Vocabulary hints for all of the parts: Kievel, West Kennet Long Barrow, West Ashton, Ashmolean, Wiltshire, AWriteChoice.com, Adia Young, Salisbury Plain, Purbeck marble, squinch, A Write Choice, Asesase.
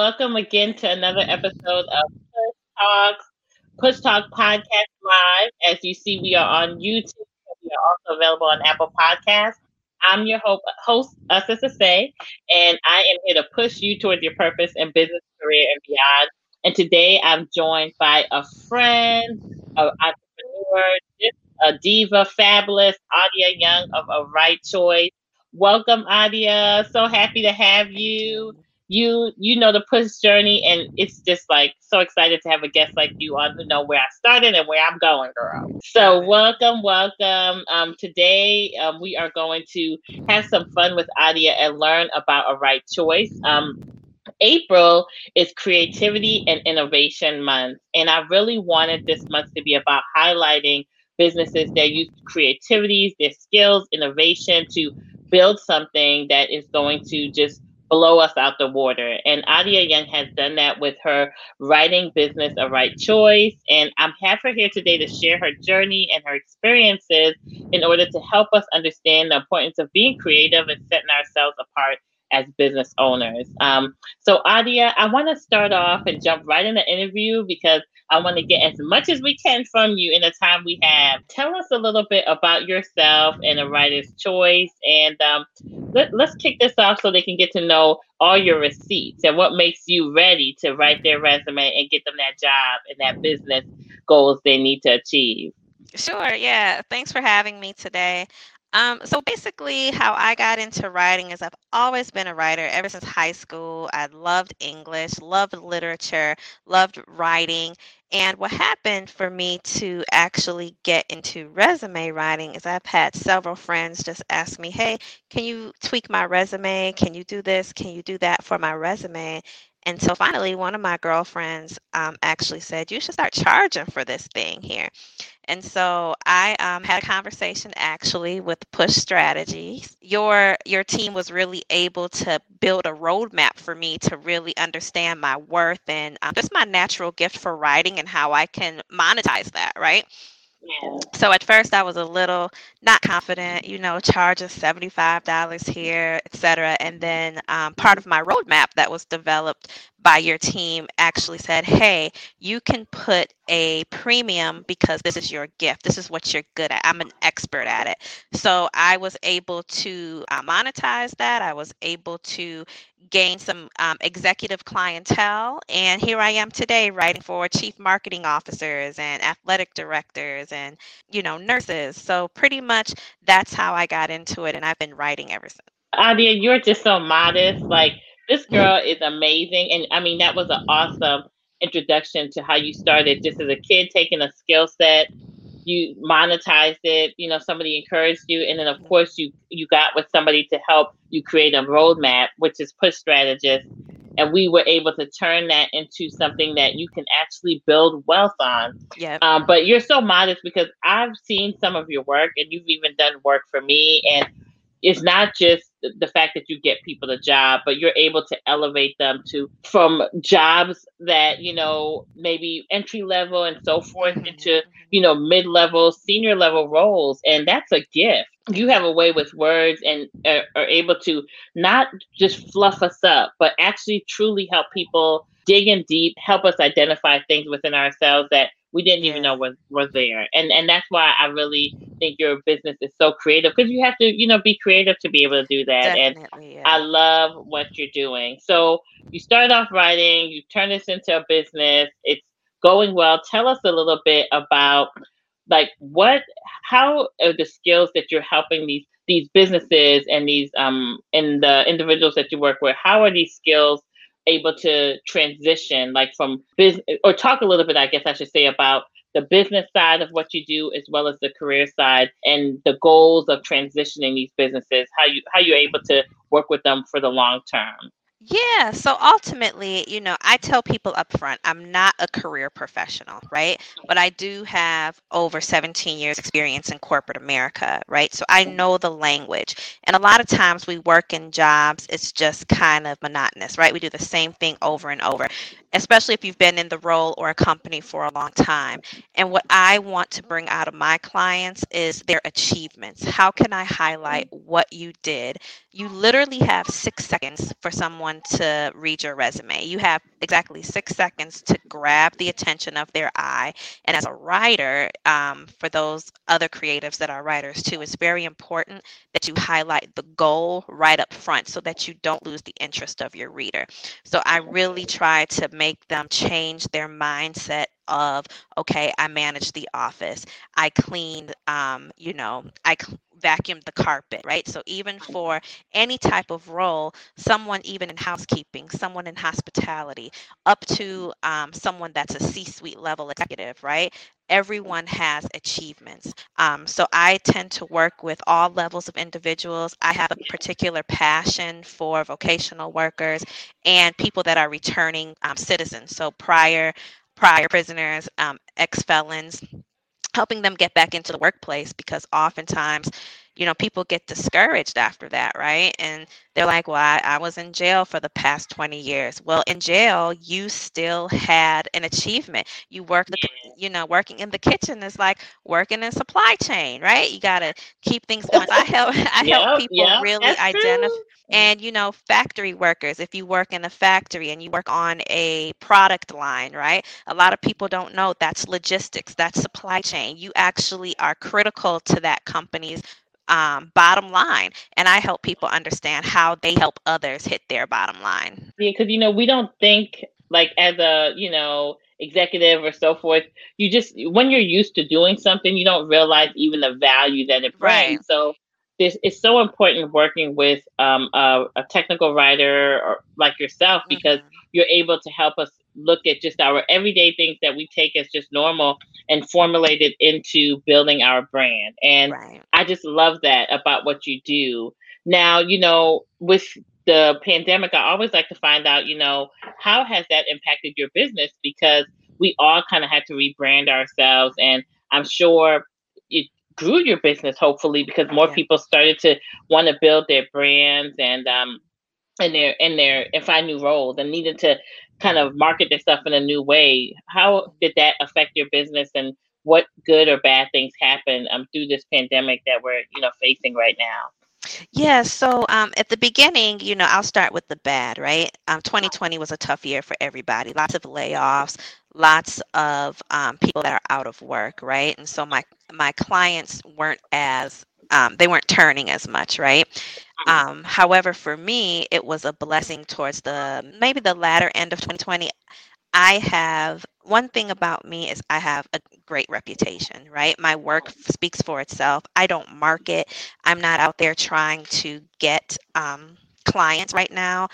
Welcome again to another episode of Push Talk Podcast Live. As you see, we are on YouTube. We are also available on Apple Podcasts. I'm your host, Asesase, and I am here to push you towards your purpose and business, career, and beyond. And today I'm joined by a friend, an entrepreneur, a diva, fabulous, Adia Young of A Write Choice. Welcome, Adia. So happy to have you. You know the push journey, and it's just like so excited to have a guest like you on who know where I started and where I'm going, girl. So welcome. Today we are going to have some fun with Adia and learn about A Write Choice. April is Creativity and Innovation Month, and I really wanted this month to be about highlighting businesses that use creativity, their skills, innovation to build something that is going to just blow us out the water. And Adia Young has done that with her writing business, A Write Choice. And I have her here today to share her journey and her experiences in order to help us understand the importance of being creative and setting ourselves apart as business owners. So Adia, I want to start off and jump right in the interview because I want to get as much as we can from you in the time we have. Tell us a little bit about yourself and A Write Choice, and let's kick this off so they can get to know all your receipts and what makes you ready to write their resume and get them that job and that business goals they need to achieve. Sure. Yeah. Thanks for having me today. So basically how I got into writing is I've always been a writer ever since high school. I loved English, loved literature, loved writing. And what happened for me to actually get into resume writing is I've had several friends just ask me, hey, can you tweak my resume? Can you do this? Can you do that for my resume? And so finally, one of my girlfriends actually said, you should start charging for this thing here. And so I had a conversation actually with Push Strategies. Your team was really able to build a roadmap for me to really understand my worth and just my natural gift for writing and how I can monetize that, right? Yeah. So at first I was a little not confident, charging $75 here, et cetera. And then part of my roadmap that was developed by your team actually said, hey, you can put a premium because this is your gift. This is what you're good at. I'm an expert at it. So I was able to monetize that. I was able to gain some executive clientele. And here I am today writing for chief marketing officers and athletic directors and, nurses. So pretty much that's how I got into it. And I've been writing ever since. Adia, you're just so modest. This girl is amazing. And I mean, that was an awesome introduction to how you started just as a kid, taking a skill set, you monetized it, somebody encouraged you. And then of course you got with somebody to help you create a roadmap, which is Push Strategist. And we were able to turn that into something that you can actually build wealth on. Yeah. But you're so modest because I've seen some of your work and you've even done work for me. And it's not just the fact that you get people a job, but you're able to elevate them from jobs that, maybe entry level and so forth into, mid-level, senior level roles. And that's a gift. You have a way with words and are able to not just fluff us up, but actually truly help people dig in deep, help us identify things within ourselves that we didn't even know was there. And that's why I really think your business is so creative because you have to, be creative to be able to do that. Definitely, I love what you're doing. So you started off writing, you turned this into a business. It's going well. Tell us a little bit about how are the skills that you're helping these businesses and these and the individuals that you work with, how are these skills able to transition from business, or talk a little bit, I guess I should say, about the business side of what you do as well as the career side and the goals of transitioning these businesses, how you're able to work with them for the long term. Yeah. So ultimately, I tell people up front, I'm not a career professional, right? But I do have over 17 years experience in corporate America, right? So I know the language. And a lot of times we work in jobs, it's just kind of monotonous, right? We do the same thing over and over, especially if you've been in the role or a company for a long time. And what I want to bring out of my clients is their achievements. How can I highlight what you did You literally have 6 seconds for someone to read your resume. You have exactly 6 seconds to grab the attention of their eye. And as a writer, for those other creatives that are writers too, it's very important that you highlight the goal right up front so that you don't lose the interest of your reader. So I really try to make them change their mindset of, okay, I managed the office, I cleaned, I vacuumed the carpet, right? So even for any type of role, someone even in housekeeping, someone in hospitality, up to someone that's a C-suite level executive, right? Everyone has achievements. So I tend to work with all levels of individuals. I have a particular passion for vocational workers and people that are returning citizens. So prior prisoners, ex-felons, helping them get back into the workplace, because oftentimes, people get discouraged after that, right? And they're like, well, I was in jail for the past 20 years. Well, in jail, you still had an achievement. You worked, working in the kitchen is like working in supply chain, right? You got to keep things going. I help people really identify. True. And, factory workers, if you work in a factory and you work on a product line, right? A lot of people don't know that's logistics, that's supply chain. You actually are critical to that company's bottom line. And I help people understand how they help others hit their bottom line. Yeah, because, we don't think like as a, executive or so forth, you just, when you're used to doing something, you don't realize even the value that it brings. Right. So it's so important working with a technical writer or like yourself, because you're able to help us look at just our everyday things that we take as just normal and formulate it into building our brand. And right. I just love that about what you do. Now, with the pandemic, I always like to find out, how has that impacted your business? Because we all kind of had to rebrand ourselves. And I'm sure it grew your business, hopefully, because more people started to want to build their brands and find new roles and needed to kind of market their stuff in a new way. How did that affect your business, and what good or bad things happened through this pandemic that we're, facing right now? Yeah. So at the beginning, I'll start with the bad, right? 2020 was a tough year for everybody. Lots of layoffs, lots of people that are out of work, right? And so my clients weren't as, they weren't turning as much, right? However, for me, it was a blessing towards the latter end of 2020. One thing about me is I have a great reputation, right? My work speaks for itself. I don't market. I'm not out there trying to get clients right now.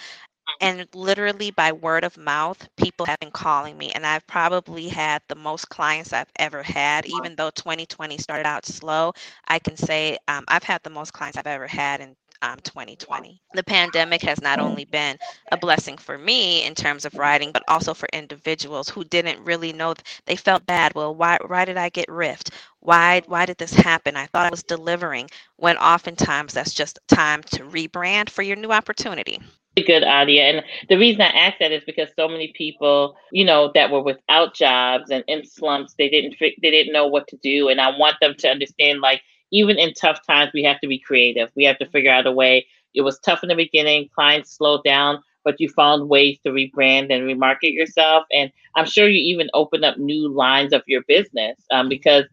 And literally by word of mouth, people have been calling me, and I've probably had the most clients I've ever had. Even though 2020 started out slow, I can say I've had the most clients I've ever had in 2020. The pandemic has not only been a blessing for me in terms of writing, but also for individuals who didn't really know. They felt bad. Well, why did I get riffed? Why did this happen? I thought I was delivering, when oftentimes that's just time to rebrand for your new opportunity. Good, Adia. And the reason I ask that is because so many people, that were without jobs and in slumps, they didn't know what to do. And I want them to understand, like, even in tough times, we have to be creative. We have to figure out a way. It was tough in the beginning. Clients slowed down, but you found ways to rebrand and remarket yourself. And I'm sure you even opened up new lines of your business because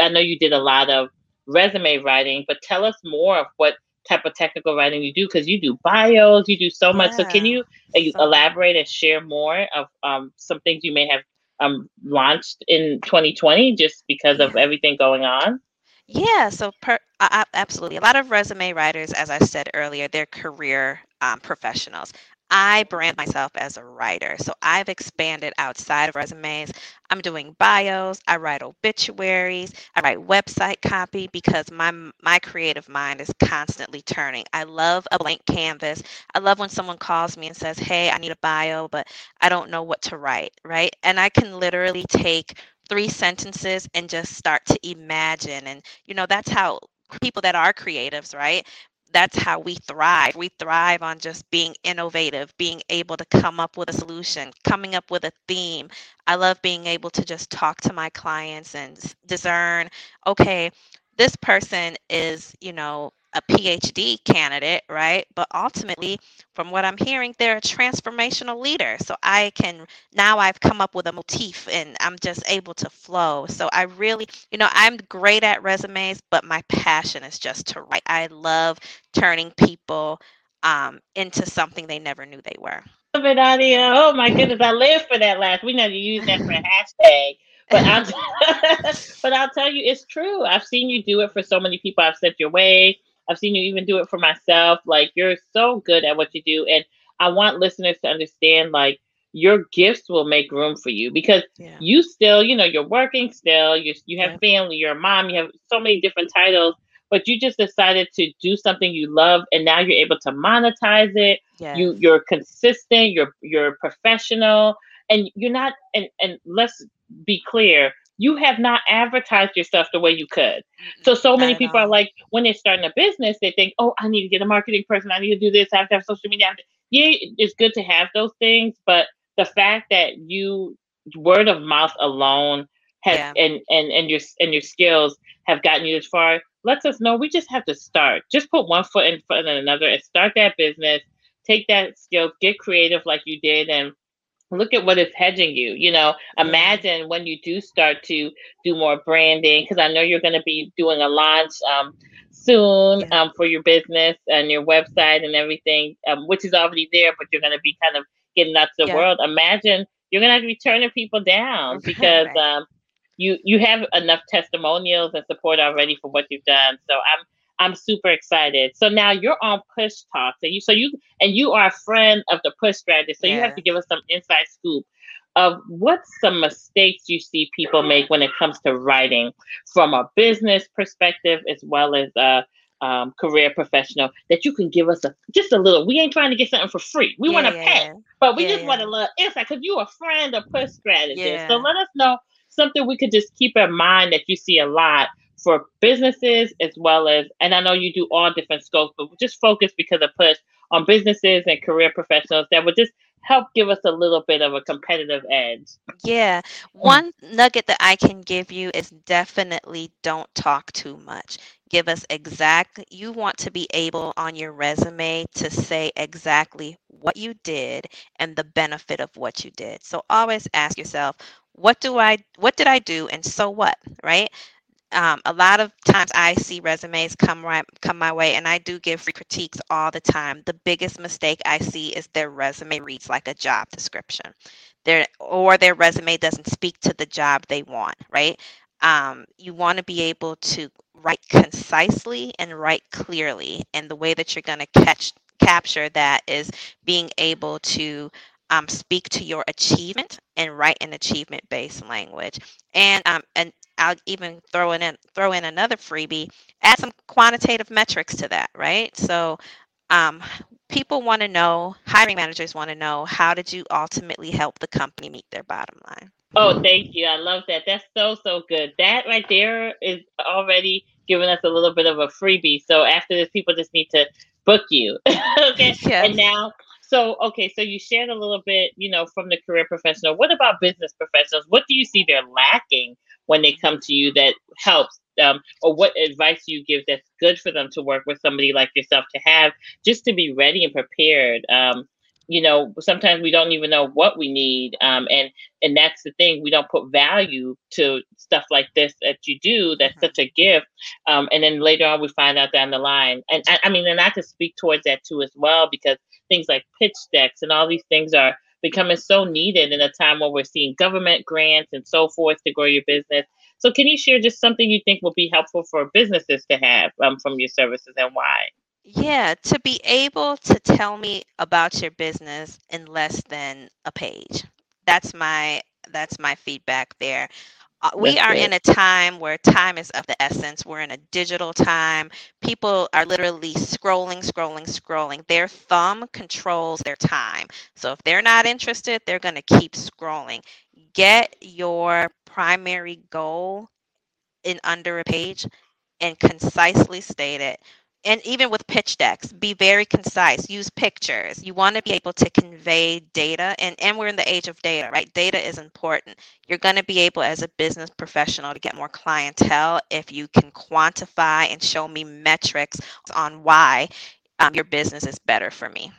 I know you did a lot of resume writing, but tell us more of what type of technical writing you do, because you do bios, you do so much. So can you elaborate and share more of some things you may have launched in 2020 just because of everything going on? Yeah, so absolutely. A lot of resume writers, as I said earlier, they're career professionals. I brand myself as a writer, so I've expanded outside of resumes. I'm doing bios, I write obituaries, I write website copy, because my creative mind is constantly turning. I love a blank canvas. I love when someone calls me and says, hey, I need a bio, but I don't know what to write, right? And I can literally take 3 sentences and just start to imagine. And, that's how people that are creatives, right? That's how we thrive. We thrive on just being innovative, being able to come up with a solution, coming up with a theme. I love being able to just talk to my clients and discern, okay, this person is, a PhD candidate, right? But ultimately, from what I'm hearing, they're a transformational leader. So I've come up with a motif and I'm just able to flow. So I really, I'm great at resumes, but my passion is just to write. I love turning people into something they never knew they were. Love it, Adia. Oh my goodness, I live for that laugh. We know you use that for a hashtag. But I'll tell you, it's true. I've seen you do it for so many people I've sent your way. I've seen you even do it for myself. Like, you're so good at what you do. And I want listeners to understand, like, your gifts will make room for you, because you still, you're working still, you have family, you're a mom, you have so many different titles, but you just decided to do something you love. And now you're able to monetize it. Yes. You're consistent, you're professional, and you're not, and let's be clear, you have not advertised yourself the way you could. So many people are like, when they're starting a business, they think, oh, I need to get a marketing person. I need to do this. I have to have social media. Yeah, it's good to have those things. But the fact that you, word of mouth alone has, and your skills have gotten you this far, lets us know we just have to start. Just put one foot in front of another and start that business. Take that skill, get creative like you did, and look at what is hedging you. Imagine when you do start to do more branding, because I know you're going to be doing a launch soon for your business and your website and everything, which is already there, but you're going to be kind of getting out to the world. Imagine you're going to be turning people down because you have enough testimonials and support already for what you've done. So I'm super excited. So now you're on Push Talk. So you are a friend of the Push strategist. So you have to give us some inside scoop of what some mistakes you see people make when it comes to writing from a business perspective, as well as a career professional, that you can give us just a little. We ain't trying to get something for free. We want to pay, but we just want a little insight because you're a friend of Push strategist. Yeah. So let us know something we could just keep in mind that you see a lot for businesses, as well as, and I know you do all different scopes, but just focus because of Push on businesses and career professionals that would just help give us a little bit of a competitive edge. Yeah. One nugget that I can give you is definitely don't talk too much. Give us exactly, you want to be able on your resume to say exactly what you did and the benefit of what you did. So always ask yourself, what did I do? And so what, right? A lot of times I see resumes come my way, and I do give free critiques all the time. The biggest mistake I see is their resume reads like a job description, their resume doesn't speak to the job they want, right? You want to be able to write concisely and write clearly, and the way that you're going to capture that is being able to speak to your achievement and write in achievement-based language. And I'll even throw in another freebie, add some quantitative metrics to that, right? So people want to know, hiring managers want to know, how did you ultimately help the company meet their bottom line? Oh, thank you. I love that. That's so, so good. That right there is already giving us a little bit of a freebie. So after this, people just need to book you. Okay. Yes. And now, so you shared a little bit, from the career professional. What about business professionals? What do you see they're lacking when they come to you that helps, or what advice you give that's good for them to work with somebody like yourself to have, just to be ready and prepared? Sometimes we don't even know what we need. And that's the thing. We don't put value to stuff like this that you do. That's such a gift. And then later on, we find out down the line. And I can speak towards that too as well, because things like pitch decks and all these things are becoming so needed in a time where we're seeing government grants and so forth to grow your business. So can you share just something you think will be helpful for businesses to have from your services, and why? Yeah, to be able to tell me about your business in less than a page. That's my feedback there. We are in a time where time is of the essence. We're in a digital time. People are literally scrolling. Their thumb controls their time. So if they're not interested, they're going to keep scrolling. Get your primary goal in under a page and concisely state it. And even with pitch decks, be very concise, use pictures. You want to be able to convey data, and we're in the age of data, right? Data is important. You're going to be able as a business professional to get more clientele if you can quantify and show me metrics on why your business is better for me.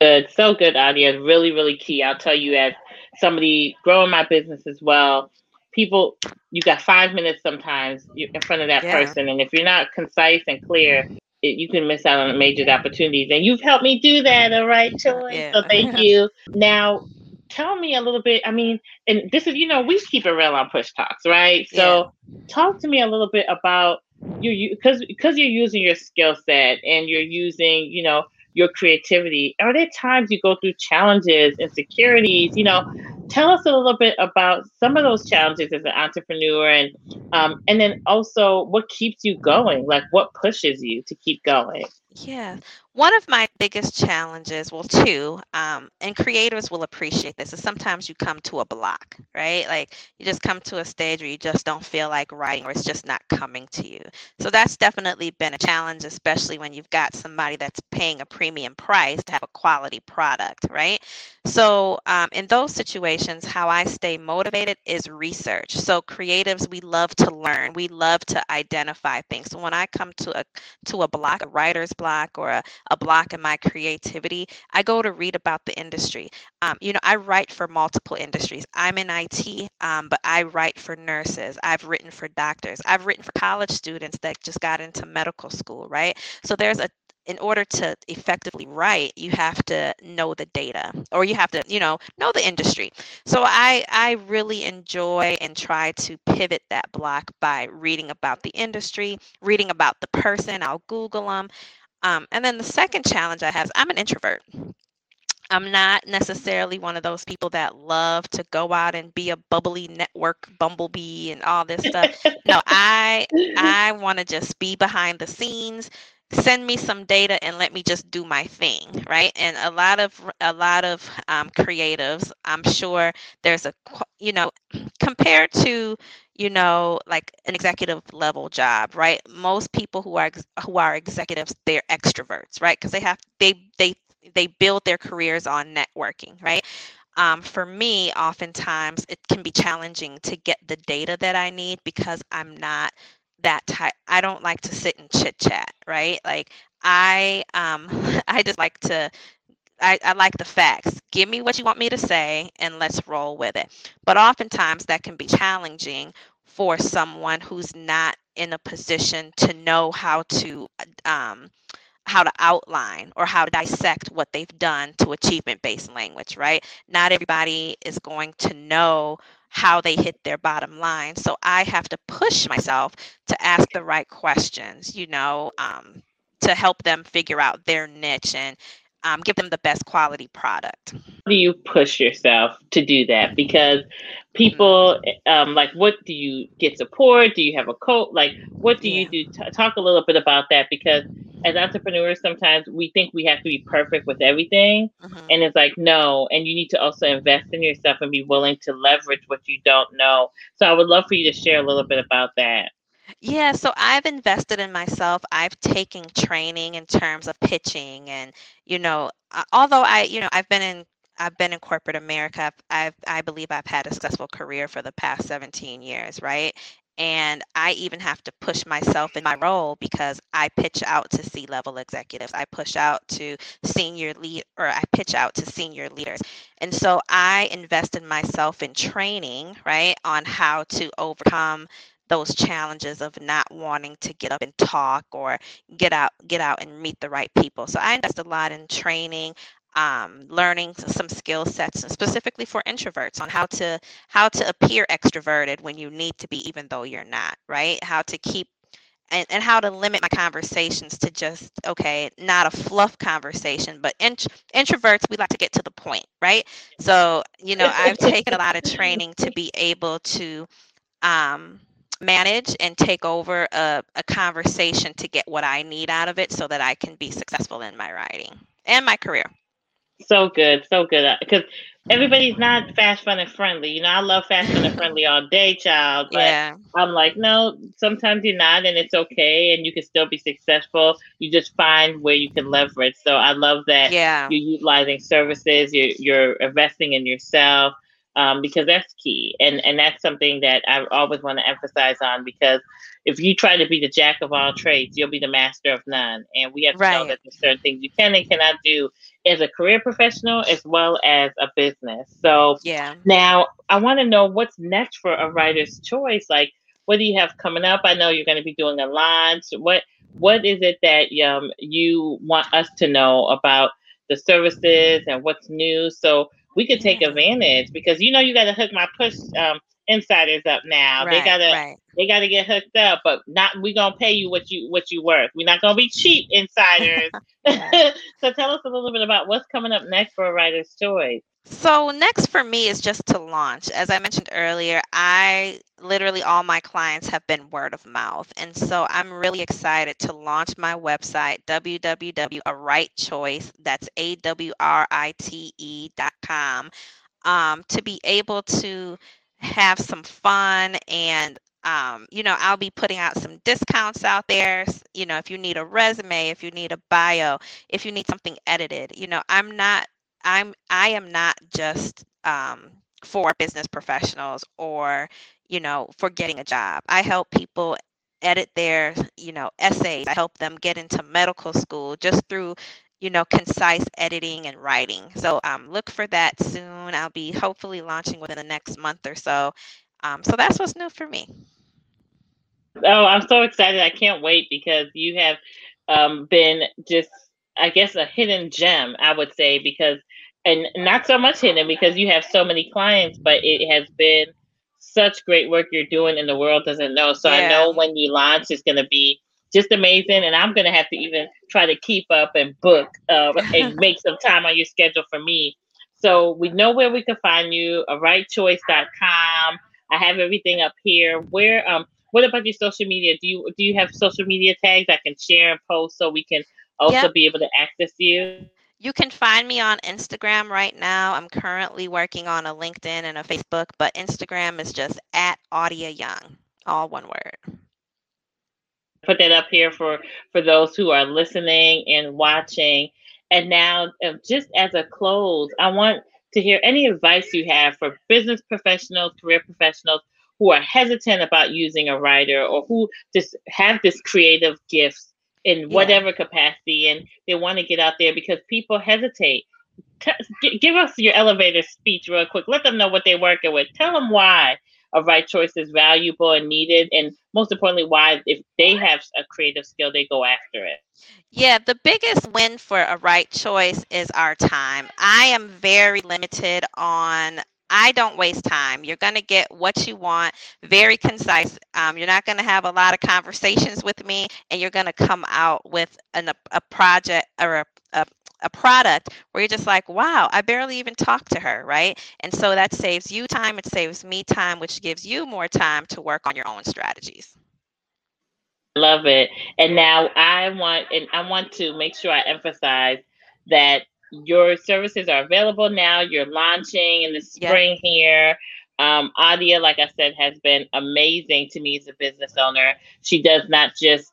Good. So good, Adia. Really, really key. I'll tell you, as somebody growing my business as well, people, you got 5 minutes sometimes in front of that person. And if you're not concise and clear, you can miss out on major opportunities. And you've helped me do that, all right, Choice. Yeah. So thank you. Now, tell me a little bit, I mean, and this is, you know, we keep it real on Push Talks, right? So talk to me a little bit about, because you're using your skill set and you're using, you know, your creativity. Are there times you go through challenges, insecurities? You know, tell us a little bit about some of those challenges as an entrepreneur, and then also what keeps you going? Like, what pushes you to keep going? Yeah. One of my biggest challenges, well, two, and creators will appreciate this, is sometimes you come to a block, right? Like you just come to a stage where you just don't feel like writing, or it's just not coming to you. So that's definitely been a challenge, especially when you've got somebody that's paying a premium price to have a quality product, right? So in those situations, how I stay motivated is research. So creatives, we love to learn. We love to identify things. So when I come to a block, a writer's block or a block in my creativity, I go to read about the industry. You know, I write for multiple industries. I'm in IT, but I write for nurses. I've written for doctors. I've written for college students that just got into medical school, right? So there's in order to effectively write, you have to know the data, or you have to, you know the industry. So I really enjoy and try to pivot that block by reading about the industry, reading about the person. I'll Google them. And then the second challenge I have is I'm an introvert. I'm not necessarily one of those people that love to go out and be a bubbly network bumblebee and all this stuff. No, I want to just be behind the scenes. Send me some data and let me just do my thing, right? And a lot of creatives, I'm sure there's a, you know, compared to, you know, like an executive level job, right? Most people who are executives, they're extroverts, right? Because they build their careers on networking, right? For me, oftentimes it can be challenging to get the data that I need because I'm not that type. I don't like to sit and chit chat, right? Like I just like to. I like the facts. Give me what you want me to say and let's roll with it. But oftentimes that can be challenging for someone who's not in a position to know how to outline or how to dissect what they've done to achievement-based language, right? Not everybody is going to know how they hit their bottom line. So I have to push myself to ask the right questions, you know, to help them figure out their niche and give them the best quality product. How do you push yourself to do that? Because people, like, what do you get support? Do you have a coach? Like, what do you do? Talk a little bit about that, because as entrepreneurs, sometimes we think we have to be perfect with everything. And it's like, no. And you need to also invest in yourself and be willing to leverage what you don't know. So I would love for you to share a little bit about that. Yeah, so I've invested in myself. I've taken training in terms of pitching, and you know, although I've been in corporate America, I believe I've had a successful career for the past 17 years, right? And I even have to push myself in my role because I pitch out to C-level executives. I push out to senior leaders. And so I invest in myself in training, right, on how to overcome those challenges of not wanting to get up and talk or get out and meet the right people. So I invest a lot in training, learning some skill sets, and specifically for introverts on how to appear extroverted when you need to be, even though you're not, right? How to keep and how to limit my conversations to just, okay, not a fluff conversation, but introverts, we like to get to the point, right? So, you know, I've taken a lot of training to be able to, manage and take over a conversation to get what I need out of it so that I can be successful in my writing and my career. So good. Because everybody's not fast, fun, and friendly. You know, I love fast, fun, and friendly all day, child. But yeah. I'm like, no, sometimes you're not, and it's okay, and you can still be successful. You just find where you can leverage. So I love that you're utilizing services, you're investing in yourself, because that's key. And that's something that I always want to emphasize on, because if you try to be the jack of all trades, you'll be the master of none. And we have to know that there's certain things you can and cannot do as a career professional as well as a business. So now I want to know what's next for A Writer's Choice. Like, what do you have coming up? I know you're going to be doing a launch. What is it that you want us to know about the services and what's new, so we could take advantage? Because you got to hook my push insiders up now. They gotta get hooked up, but not. We gonna pay you what you worth. We're not gonna be cheap insiders. So tell us a little bit about what's coming up next for A Writer's Choice. So next for me is just to launch. As I mentioned earlier, literally all my clients have been word of mouth. And so I'm really excited to launch my website, www.AWriteChoice.com. That's AWrite.com, to be able to have some fun. And I'll be putting out some discounts out there. You know, if you need a resume, if you need a bio, if you need something edited, I am not just for business professionals or, for getting a job. I help people edit their, essays. I help them get into medical school just through, concise editing and writing. So look for that soon. I'll be hopefully launching within the next month or so. So that's what's new for me. Oh, I'm so excited. I can't wait, because you have been just, I guess, a hidden gem, I would say, because, and not so much hidden because you have so many clients, but it has been such great work you're doing and the world doesn't know. So I know when you launch, it's going to be just amazing. And I'm going to have to even try to keep up and book and make some time on your schedule for me. So we know where we can find you, AWriteChoice.com. I have everything up here. Where, what about your social media? Do you have social media tags I can share and post so we can also be able to access you? You can find me on Instagram right now. I'm currently working on a LinkedIn and a Facebook, but Instagram is just @AdiaYoung, all one word. Put that up here for those who are listening and watching. And now, just as a close, I want to hear any advice you have for business professionals, career professionals who are hesitant about using a writer, or who just have this creative gifts in whatever capacity, and they want to get out there because people hesitate. Give us your elevator speech real quick. Let them know what they're working with. Tell them why A Write Choice is valuable and needed, and most importantly, why if they have a creative skill, they go after it. Yeah, the biggest win for A Write Choice is our time. I am very limited on, I don't waste time. You're going to get what you want, very concise. You're not going to have a lot of conversations with me, and you're going to come out with a project or a product where you're just like, wow, I barely even talked to her, right? And so that saves you time, it saves me time, which gives you more time to work on your own strategies. Love it. And now I want to make sure I emphasize that your services are available now. You're launching in the spring here. Adia, like I said, has been amazing to me as a business owner. She does not just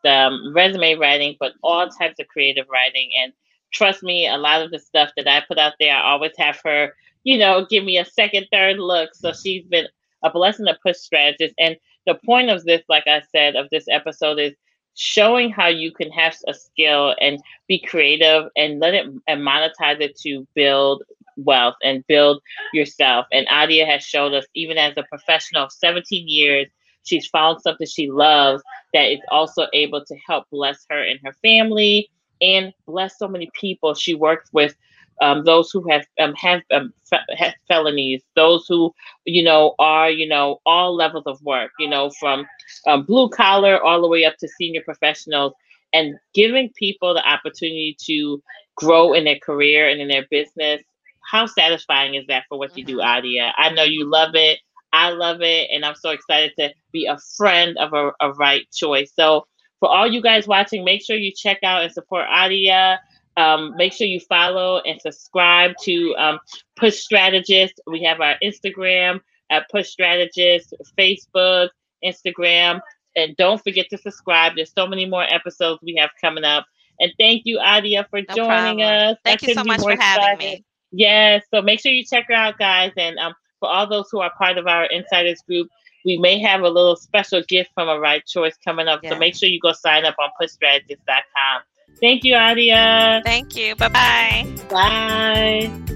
resume writing, but all types of creative writing. And trust me, a lot of the stuff that I put out there, I always have her, give me a second, third look. So she's been a blessing to push strategist. And the point of this, like I said, of this episode is showing how you can have a skill and be creative and let it and monetize it to build wealth and build yourself. And Adia has showed us, even as a professional of 17 years, she's found something she loves that is also able to help bless her and her family, and bless so many people. She works with those who have felonies, those who, are, all levels of work, from blue collar all the way up to senior professionals, and giving people the opportunity to grow in their career and in their business. How satisfying is that for what you do, Adia? I know you love it. I love it. And I'm so excited to be a friend of A Write Choice. So for all you guys watching, make sure you check out and support Adia. Make sure you follow and subscribe to Push Strategist. We have our Instagram at Push Strategist, Facebook, Instagram. And don't forget to subscribe. There's so many more episodes we have coming up. And thank you, Adia, for joining us. Thank you so much for having me. Yes. So make sure you check her out, guys. And for all those who are part of our Insiders group, we may have a little special gift from A Write Choice coming up. Yeah. So make sure you go sign up on pushstrategist.com. Thank you, Adia. Thank you. Bye-bye. Bye.